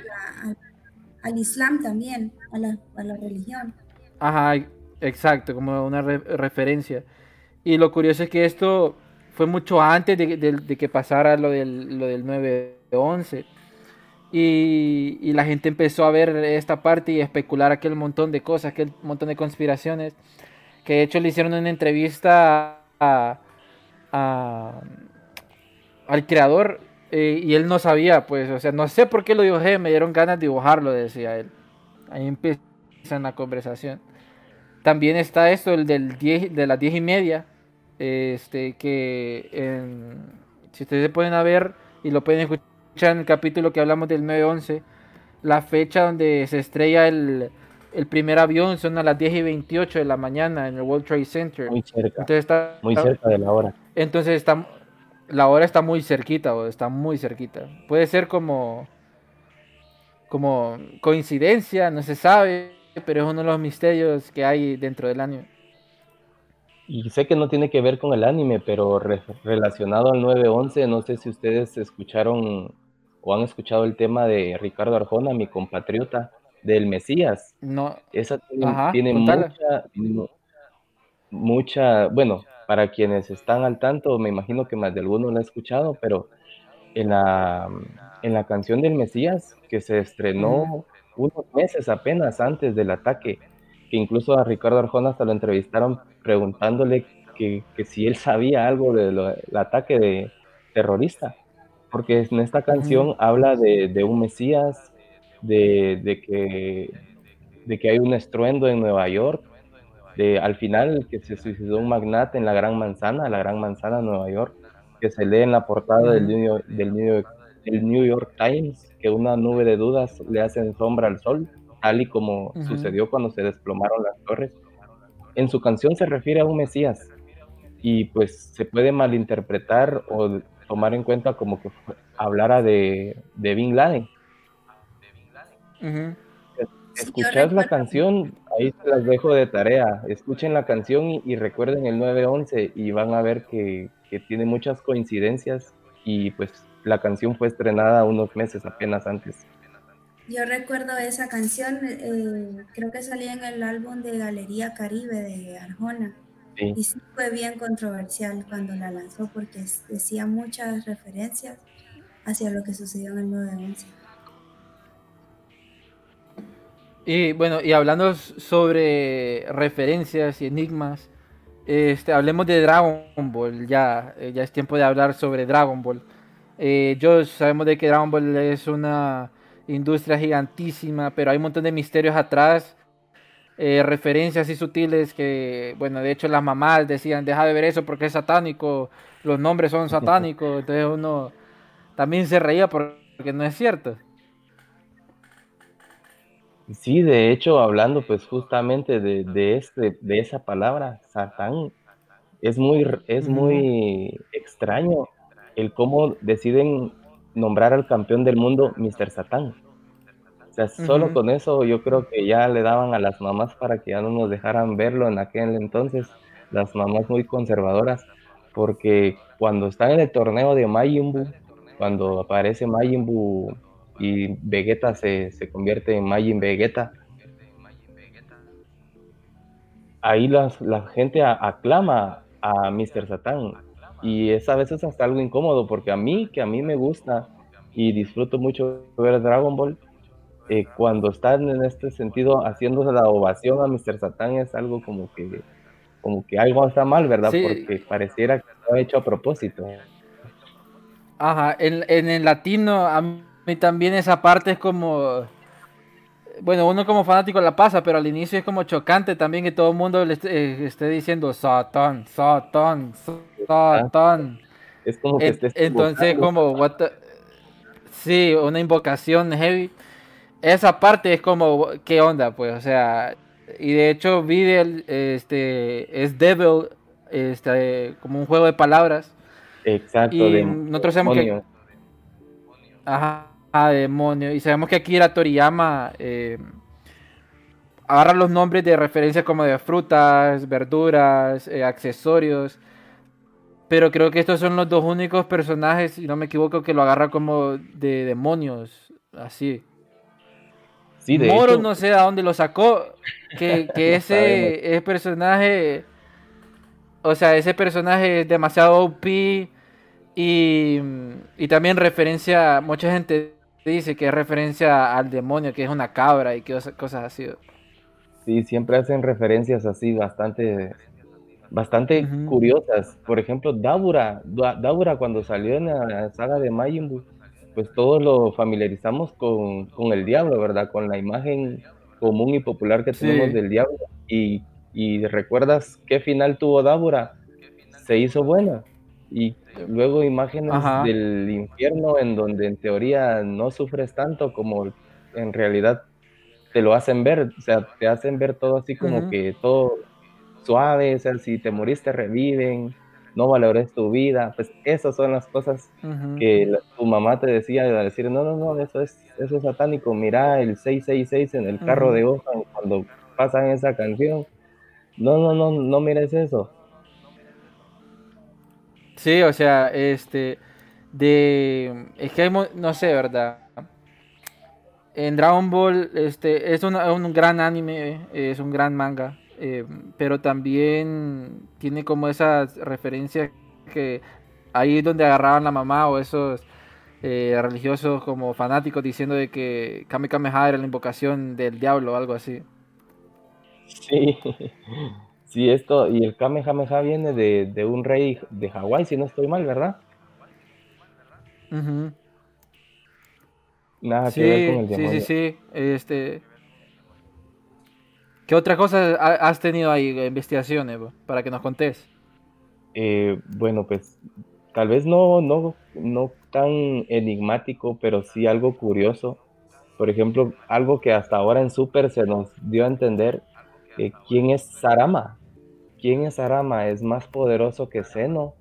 al Islam también, a la religión. Ajá, exacto, como una referencia. Y lo curioso es que esto fue mucho antes de que pasara lo del 9/11. Y la gente empezó a ver esta parte y a especular aquel montón de cosas, aquel montón de conspiraciones, que de hecho le hicieron una entrevista al creador, y él no sabía, pues, o sea, no sé por qué lo dibujé, me dieron ganas de dibujarlo, decía él. Ahí empiezan la conversación. También está esto, el de las 10:30, que si ustedes se pueden ver y lo pueden escuchar en el capítulo que hablamos del 9/11, la fecha donde se estrella el primer avión son a las 10:28 de la mañana en el World Trade Center. Muy cerca. Entonces está muy cerca de la hora. Entonces la hora está muy cerquita, Puede ser como coincidencia, no se sabe, pero es uno de los misterios que hay dentro del anime. Y sé que no tiene que ver con el anime, pero relacionado al 9/11, no sé si ustedes escucharon o han escuchado el tema de Ricardo Arjona, mi compatriota, del Mesías. No. Esa tiene mucha, bueno, para quienes están al tanto, me imagino que más de alguno la ha escuchado, pero en la canción del Mesías, que se estrenó unos meses apenas antes del ataque, que incluso a Ricardo Arjona hasta lo entrevistaron preguntándole que si él sabía algo del ataque de terrorista, porque en esta canción habla de un Mesías, de que hay un estruendo en Nueva York, al final que se suicidó un magnate en la Gran Manzana de Nueva York, que se lee en la portada del New York Times, que una nube de dudas le hacen sombra al sol, tal y como sucedió cuando se desplomaron las torres. En su canción se refiere a un Mesías, y pues se puede malinterpretar o tomar en cuenta como que hablara de Bin Laden. Escuchad la canción, ahí se las dejo de tarea, escuchen la canción y recuerden el 9/11 y van a ver que tiene muchas coincidencias, y pues la canción fue estrenada unos meses apenas antes. Yo recuerdo esa canción, creo que salía en el álbum de Galería Caribe de Arjona. Sí. Y sí fue bien controversial cuando la lanzó, porque decía muchas referencias hacia lo que sucedió en el 9/11. Y bueno, y hablando sobre referencias y enigmas, hablemos de Dragon Ball, ya es tiempo de hablar sobre Dragon Ball. Sabemos de que Dragon Ball es una industria gigantísima, pero hay un montón de misterios atrás, referencias así sutiles que, bueno, de hecho las mamás decían, deja de ver eso porque es satánico, los nombres son satánicos, entonces uno también se reía porque no es cierto. Sí, de hecho, hablando pues justamente de esa palabra, Satán, es muy extraño el cómo deciden nombrar al campeón del mundo Mr. Satán. O sea, solo con eso yo creo que ya le daban a las mamás para que ya no nos dejaran verlo en aquel entonces, las mamás muy conservadoras, porque cuando están en el torneo de Majin Buu, cuando aparece Majin Buu y Vegeta se convierte en Majin Vegeta, ahí la gente aclama a Mr. Satán, y es a veces hasta algo incómodo, porque a mí me gusta y disfruto mucho ver Dragon Ball, cuando están en este sentido haciéndose la ovación a Mr. Satán, es algo como que algo está mal, ¿verdad? Sí. Porque pareciera que lo ha hecho a propósito. Ajá, en el latino y también esa parte es como, bueno, uno como fanático la pasa, pero al inicio es como chocante también que todo el mundo le esté diciendo Satán, Satán, Satán. Es como que entonces como sí, una invocación heavy. Esa parte es como qué onda, pues, o sea, y de hecho vi es Devil, como un juego de palabras. Exacto. Y nosotros sabemos que demonio. Y sabemos que Akira Toriyama agarra los nombres de referencias como de frutas, verduras, accesorios. Pero creo que estos son los dos únicos personajes, si no me equivoco, que lo agarra como de demonios. Así. Sí, de Moro hecho, no sé a dónde lo sacó. Que ese personaje, o sea, ese personaje es demasiado OP. Y también referencia, mucha gente dice que es referencia al demonio, que es una cabra y cosas así. Sí, siempre hacen referencias así bastante curiosas. Por ejemplo, Dabura cuando salió en la saga de Majin Buu, pues todos lo familiarizamos con el diablo, ¿verdad? Con la imagen común y popular que tenemos del diablo. Y ¿recuerdas qué final tuvo Dabura? Se hizo buena. Y luego imágenes del infierno, en donde en teoría no sufres tanto como en realidad te lo hacen ver, o sea, te hacen ver todo así como que todo suave, o sea, si te moriste reviven, no valores tu vida, pues esas son las cosas que tu mamá te decía, de decir, no, eso es satánico, mira el 666 en el carro de Gohan cuando pasan esa canción, no mires eso. Sí, o sea, es que hay, no sé, ¿verdad? En Dragon Ball, es un gran anime, es un gran manga, pero también tiene como esas referencias que ahí es donde agarraban la mamá o esos religiosos como fanáticos diciendo de que Kamehameha era la invocación del diablo o algo así. Sí. Sí, y el Kamehameha viene de un rey de Hawái, si no estoy mal, ¿verdad? Nada que ver con el demonio. Sí. ¿Qué otra cosa has tenido ahí, investigaciones, para que nos contés? Bueno, pues, tal vez no tan enigmático, pero sí algo curioso. Por ejemplo, algo que hasta ahora en Super se nos dio a entender, ¿quién es Sarama? ¿Quién es Sarama? ¿Es más poderoso que Seno?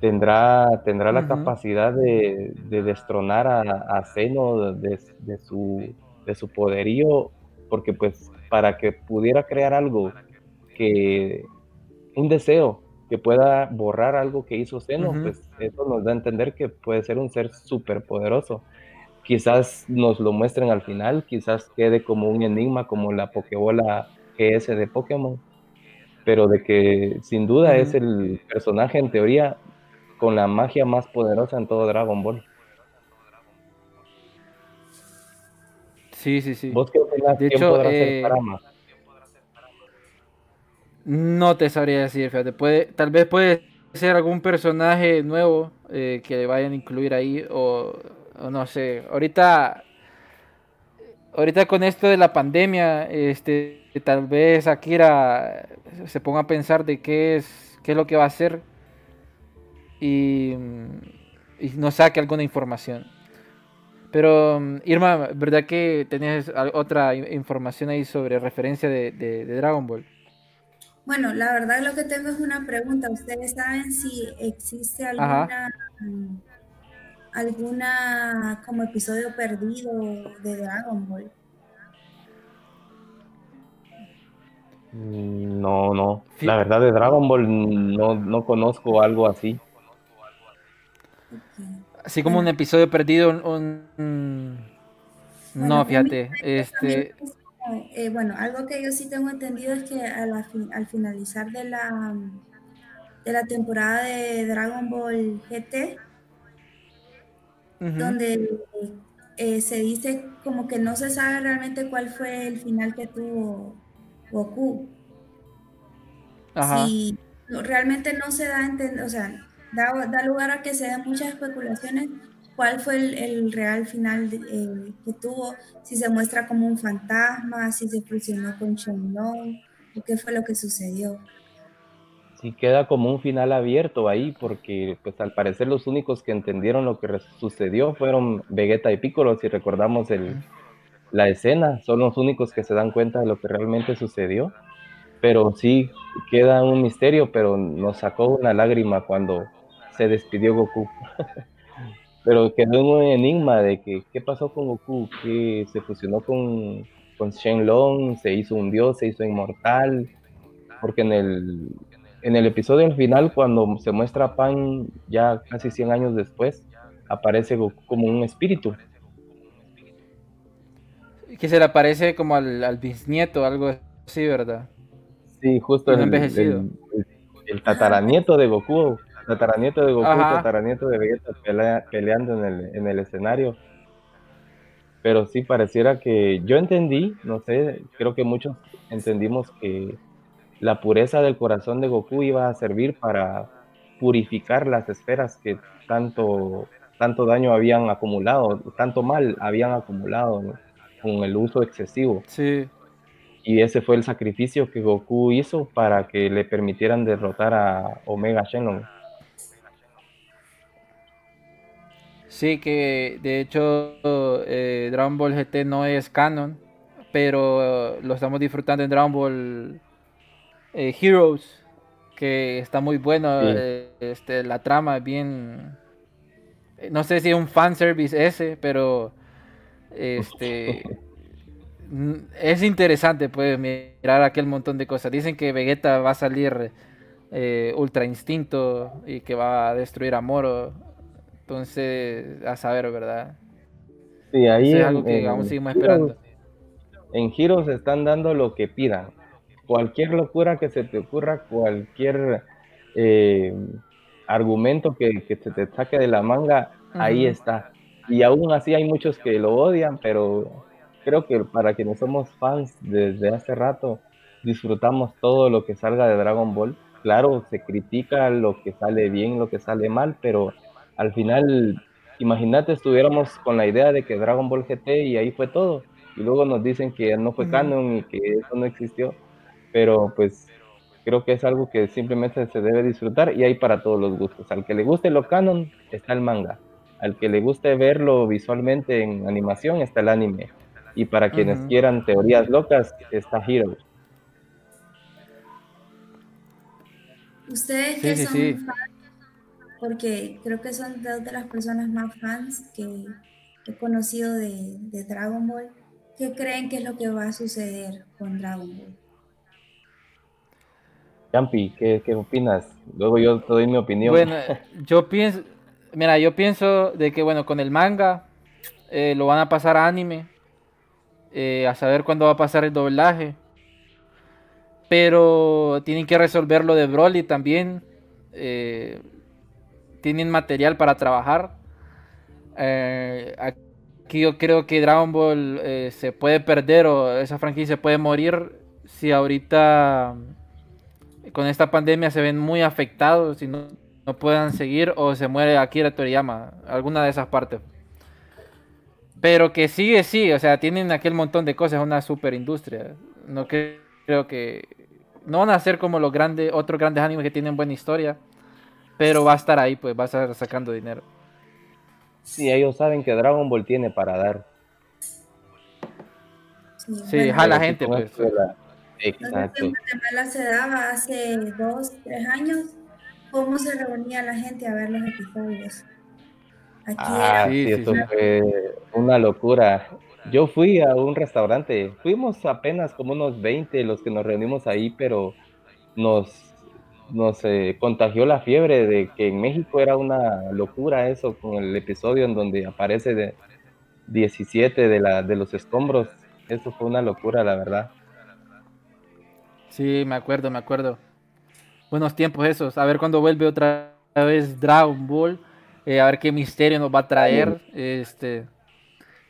¿Tendrá la capacidad de destronar a Seno de su poderío? Porque pues para que pudiera crear algo, un deseo que pueda borrar algo que hizo Seno, pues eso nos da a entender que puede ser un ser súper poderoso. Quizás nos lo muestren al final, quizás quede como un enigma, como la Pokébola GS de Pokémon, pero de que sin duda es el personaje en teoría con la magia más poderosa en todo Dragon Ball. Sí, sí, sí. ¿Vos qué opinas? De hecho, podrá ser Sarama? No te sabría decir, fíjate. Tal vez puede ser algún personaje nuevo que vayan a incluir ahí, o no sé. Ahorita con esto de la pandemia, tal vez Akira se ponga a pensar de qué es lo que va a hacer y nos saque alguna información. Pero Irma, ¿verdad que tenías otra información ahí sobre referencia de Dragon Ball? Bueno, la verdad lo que tengo es una pregunta. ¿Ustedes saben si existe alguna como episodio perdido de Dragon Ball? No, no. Sí. La verdad de Dragon Ball no conozco algo así. Okay. Así como un episodio perdido, bueno, no, fíjate. Bueno, algo que yo sí tengo entendido es que al finalizar de la temporada de Dragon Ball GT, donde se dice como que no se sabe realmente cuál fue el final que tuvo Goku. Ajá. Si realmente no se da a entender, o sea, da lugar a que se den muchas especulaciones cuál fue el real final que tuvo, si se muestra como un fantasma, si se fusionó con Shenlong, o qué fue lo que sucedió. Sí, queda como un final abierto ahí, porque pues al parecer los únicos que entendieron lo que sucedió fueron Vegeta y Piccolo. Si recordamos la escena, son los únicos que se dan cuenta de lo que realmente sucedió. Pero sí, queda un misterio, pero nos sacó una lágrima cuando se despidió Goku. Pero quedó un enigma de que qué pasó con Goku, que se fusionó con Shenlong, se hizo un dios, se hizo inmortal, porque en el episodio al final, cuando se muestra Pan ya casi 100 años después, aparece Goku como un espíritu. Que se le aparece como al bisnieto, algo así, ¿verdad? Sí, justo el tataranieto de Goku, tataranieto de Vegeta peleando en el escenario. Pero sí, pareciera que yo entendí, no sé, creo que muchos entendimos que la pureza del corazón de Goku iba a servir para purificar las esferas que tanto daño habían acumulado, tanto mal habían acumulado, ¿no? Con el uso excesivo. Sí. Y ese fue el sacrificio que Goku hizo para que le permitieran derrotar a Omega Shenlong. Sí, que de hecho Dragon Ball GT no es canon, pero lo estamos disfrutando en Dragon Ball Heroes, que está muy bueno. Sí. La trama es bien... No sé si es un fanservice ese, pero... Es interesante, pues, mirar aquel montón de cosas. Dicen que Vegeta va a salir Ultra Instinto y que va a destruir a Moro. Entonces, a saber, ¿verdad? Sí, ahí es algo que aún seguimos esperando. En Heroes están dando lo que pidan. Cualquier locura que se te ocurra, cualquier argumento que se te saque de la manga, ahí está. Y aún así hay muchos que lo odian, pero... Creo que para quienes somos fans desde hace rato, disfrutamos todo lo que salga de Dragon Ball. Claro, se critica lo que sale bien, lo que sale mal, pero al final, imagínate, estuviéramos con la idea de que Dragon Ball GT y ahí fue todo. Y luego nos dicen que no fue canon y que eso no existió. Pero pues creo que es algo que simplemente se debe disfrutar y hay para todos los gustos. Al que le guste lo canon, está el manga. Al que le guste verlo visualmente en animación, está el anime. Y para quienes quieran teorías locas, está Heroes. Ustedes que son fans, porque creo que son dos de las personas más fans que he conocido de Dragon Ball, ¿qué creen que es lo que va a suceder con Dragon Ball? Campi, ¿qué opinas? Luego yo te doy mi opinión. Bueno, yo pienso de que, bueno, con el manga lo van a pasar a anime. A saber cuándo va a pasar el doblaje, pero tienen que resolverlo de Broly también, tienen material para trabajar. Aquí yo creo que Dragon Ball se puede perder, o esa franquicia se puede morir si ahorita con esta pandemia se ven muy afectados y no puedan seguir, o se muere Akira Toriyama, alguna de esas partes. Pero que sigue, sí, o sea, tienen aquel montón de cosas, una super industria. No creo que... no van a ser como los grandes, otros grandes animes que tienen buena historia, pero va a estar ahí, pues va a estar sacando dinero. Sí, ellos saben que Dragon Ball tiene para dar. Sí, jala gente, pues. Exacto. En Guatemala se daba hace 2, 3 años, cómo se reunía la gente a ver los episodios. Aquí era. Sí, esto fue una locura. Yo fui a un restaurante, fuimos apenas como unos 20 los que nos reunimos ahí, pero nos contagió la fiebre de que en México era una locura eso, con el episodio en donde aparece de 17 de los escombros. Eso fue una locura, la verdad. Sí, me acuerdo. Buenos tiempos esos. A ver cuándo vuelve otra vez Dragon Ball, a ver qué misterio nos va a traer,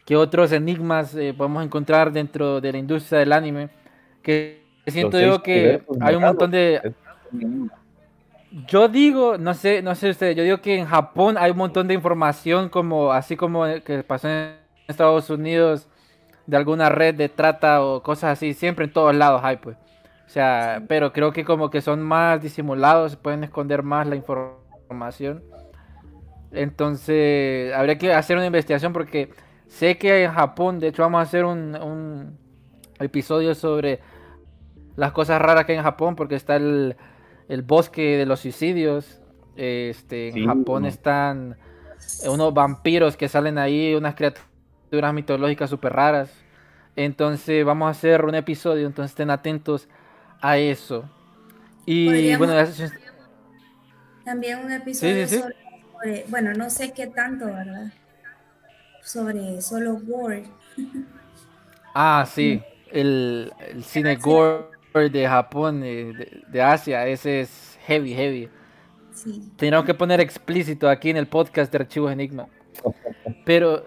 qué otros enigmas podemos encontrar dentro de la industria del anime. Que siento yo que hay un montón de... Yo digo, no sé ustedes, yo digo que en Japón hay un montón de información, como así como que pasó en Estados Unidos, de alguna red de trata o cosas así, siempre en todos lados hay, pues. O sea, sí. Pero creo que como que son más disimulados, pueden esconder más la información. Entonces, habría que hacer una investigación, porque sé que en Japón, de hecho vamos a hacer un episodio sobre las cosas raras que hay en Japón, porque está el bosque de los suicidios, en Japón están unos vampiros que salen ahí, unas criaturas mitológicas súper raras. Entonces vamos a hacer un episodio, entonces estén atentos a eso. Y bueno, también un episodio sobre, bueno, no sé qué tanto, ¿verdad? Sobre solo gore. Ah, sí, el cine gore de Japón, de Asia, ese es heavy. Sí. Tenemos que poner explícito aquí en el podcast de Archivos Enigma. Pero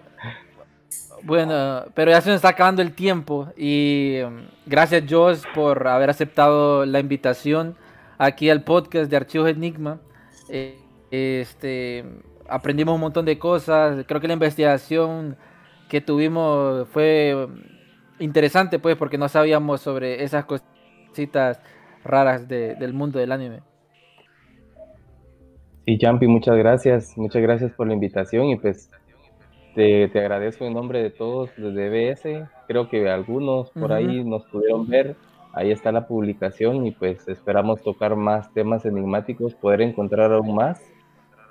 bueno, pero ya se nos está acabando el tiempo, y gracias, Joss, por haber aceptado la invitación aquí al podcast de Archivos Enigma. Aprendimos un montón de cosas. Creo que la investigación que tuvimos fue interesante, pues, porque no sabíamos sobre esas cositas raras del mundo del anime. Sí, Champi, muchas gracias por la invitación, y pues te agradezco en nombre de todos desde BS. Creo que algunos por ahí nos pudieron ver, ahí está la publicación, y pues esperamos tocar más temas enigmáticos, poder encontrar aún más.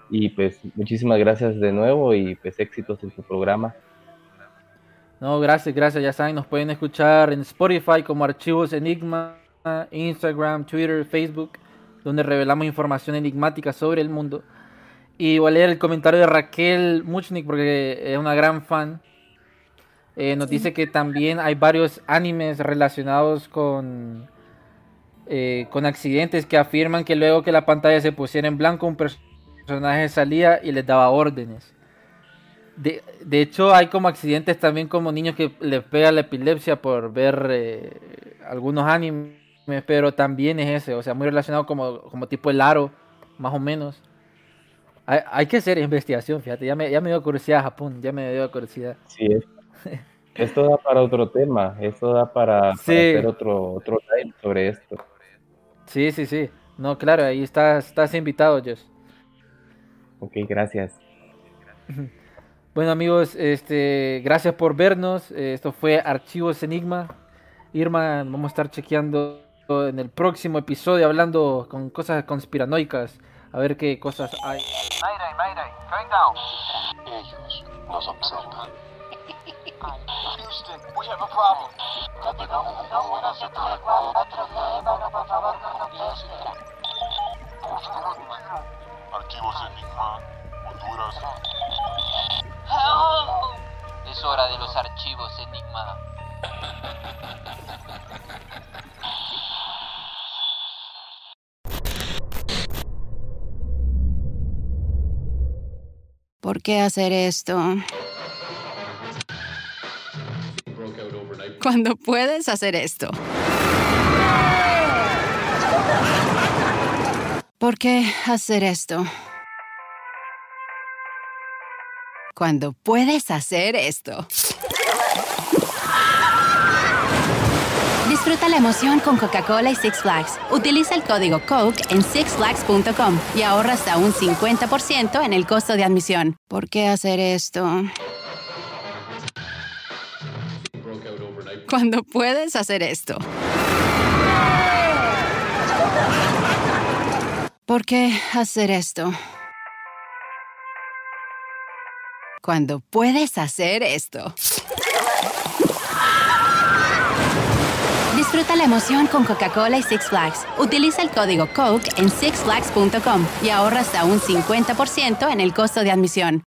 Y pues muchísimas gracias de nuevo, y pues éxitos en su programa. No, gracias, ya saben, nos pueden escuchar en Spotify como Archivos Enigma, Instagram, Twitter, Facebook, donde revelamos información enigmática sobre el mundo. Y voy a leer el comentario de Raquel Muchnik, porque es una gran fan. Nos dice que también hay varios animes relacionados con accidentes, que afirman que luego que la pantalla se pusiera en blanco, un personaje salía y les daba órdenes. De hecho, hay como accidentes también, como niños que les pega la epilepsia por ver algunos animes, pero también es ese, o sea, muy relacionado como tipo El Aro, más o menos. Hay que hacer investigación, fíjate, ya me dio curiosidad Japón, Sí, esto da para otro tema, esto da para hacer otro live sobre esto. Sí, no, claro, ahí estás invitado, Josh. Ok, gracias. Bueno, amigos, gracias por vernos. Esto fue Archivos Enigma. Irma, vamos a estar chequeando en el próximo episodio, hablando con cosas conspiranoicas, a ver qué cosas hay. Mayday, going down. Ellos nos observan. Houston, we have a problem. No buenas tardes. Por favor, no te Archivos Enigma, Honduras. Es hora de los Archivos Enigma. ¿Por qué hacer esto? Cuando puedes hacer esto. ¿Por qué hacer esto? Cuando puedes hacer esto. Disfruta la emoción con Coca-Cola y Six Flags. Utiliza el código COKE en sixflags.com y ahorra hasta un 50% en el costo de admisión. ¿Por qué hacer esto? Cuando puedes hacer esto. ¿Por qué hacer esto? Cuando puedes hacer esto. Disfruta la emoción con Coca-Cola y Six Flags. Utiliza el código COKE en sixflags.com y ahorra hasta un 50% en el costo de admisión.